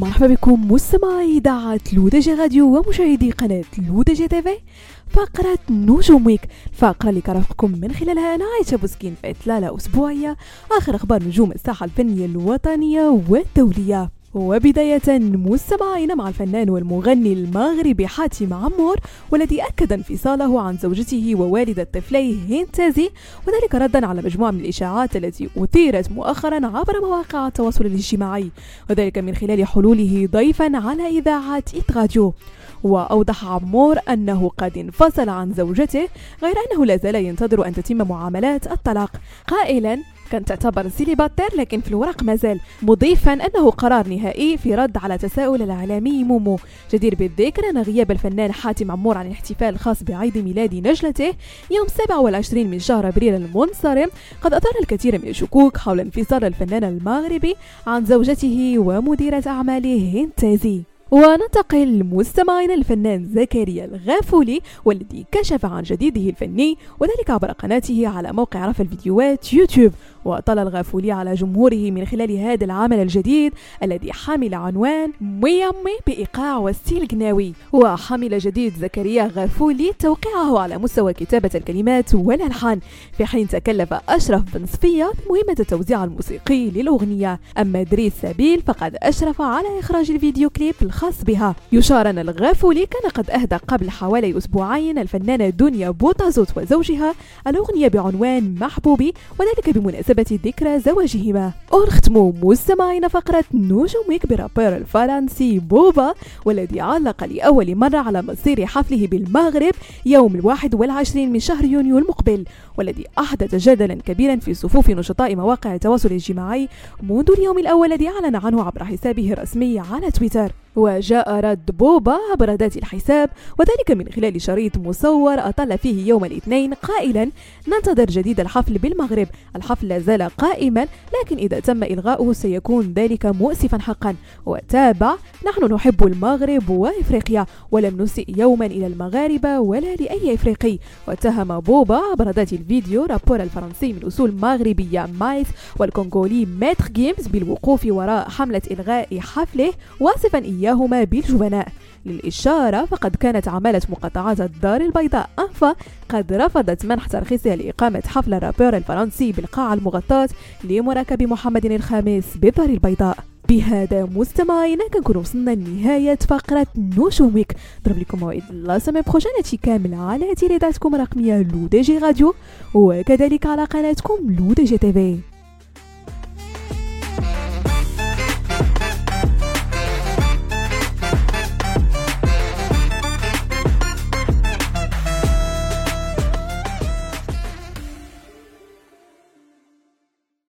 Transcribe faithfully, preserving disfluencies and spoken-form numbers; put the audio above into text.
مرحبا بكم مستمعي إذاعة لودج راديو ومشاهدي قناة لودج تيفي. فقرة نجوم ويك، الفقرة اللي كرافقكم من خلالها أنا عائشة بوسكين في إطلالة أسبوعية آخر أخبار نجوم الساحة الفنية الوطنية والدولية. وبداية مستمعين مع الفنان والمغني المغربي حاتم عمور، والذي أكد انفصاله عن زوجته ووالدة طفليه هند التازي، وذلك ردا على مجموعة من الإشاعات التي أثيرت مؤخرا عبر مواقع التواصل الاجتماعي، وذلك من خلال حلوله ضيفا على إذاعة هيت راديو. وأوضح عمور أنه قد انفصل عن زوجته، غير أنه لا زال ينتظر أن تتم معاملات الطلاق، قائلا كانت تعتبر سيليباتير لكن في الورق مازال، مضيفا أنه قرار نهائي في رد على تساؤل الإعلامي مومو. جدير بالذكر أن غياب الفنان حاتم عمور عن الاحتفال الخاص بعيد ميلاد نجلته يوم سبعة وعشرين من شهر أبريل المنصرم قد أثار الكثير من الشكوك حول انفصال الفنان المغربي عن زوجته ومديرة أعماله هند التازي. وننتقل مستمعين الفنان زكريا الغافولي، والذي كشف عن جديده الفني وذلك عبر قناته على موقع رفع الفيديوهات يوتيوب. وأطلع الغافولي على جمهوره من خلال هذا العمل الجديد الذي حمل عنوان مي يا مي بإيقاع وستيل كناوي. وحمل جديد زكريا غافولي توقيعه على مستوى كتابة الكلمات والألحان، في حين تكلف أشرف بنصفية بمهمة التوزيع الموسيقي للأغنية. أما ادريس سبيل فقد أشرف على إخراج الفيديو كليب خاص بها. يشار أن الغافولي كان قد أهدى قبل حوالي أسبوعين الفنانة دنيا بوتازوت وزوجها الأغنية بعنوان محبوبي، وذلك بمناسبة ذكرى زواجهما. ونختم مستمعينا فقرة نوجوم ويك برابر الفرنسي بوبا، والذي علق لأول مرة على مصير حفله بالمغرب يوم الواحد والعشرين من شهر يونيو المقبل، والذي أحدث جدلا كبيرا في صفوف نشطاء مواقع التواصل الاجتماعي منذ اليوم الأول الذي أعلن عنه عبر حسابه الرسمي على تويتر. وجاء رد بوبا عبر ذات الحساب، وذلك من خلال شريط مصور أطل فيه يوم الاثنين قائلا ننتظر جديد الحفل بالمغرب، الحفل لا زال قائما لكن إذا تم إلغاؤه سيكون ذلك مؤسفا حقا. وتابع نحن نحب المغرب وإفريقيا ولم نسيء يوما إلى المغاربة ولا لأي إفريقي. واتهم بوبا عبر ذات الفيديو رابور الفرنسي من أصول مغربية مايث والكونغولي ماتر جيمز بالوقوف وراء حملة إلغاء حفله، واصفا إياه هما بالجبناء. للإشارة فقد كانت عمالة مقاطعات الدار البيضاء أنفا قد رفضت منح ترخيصها لإقامة حفل الرابور الفرنسي بالقاعة المغطاة لمراكب محمد الخامس بالدار البيضاء. بهذا مستمعينا كنكون وصلنا لنهاية فقرة نوجوم ويك. ضرب لكم موعد لا سمي بروجين هادشي كامل على تيليداتكم الرقمية لو دي جي راديو وكذلك على قناتكم لو دي جي تيفي.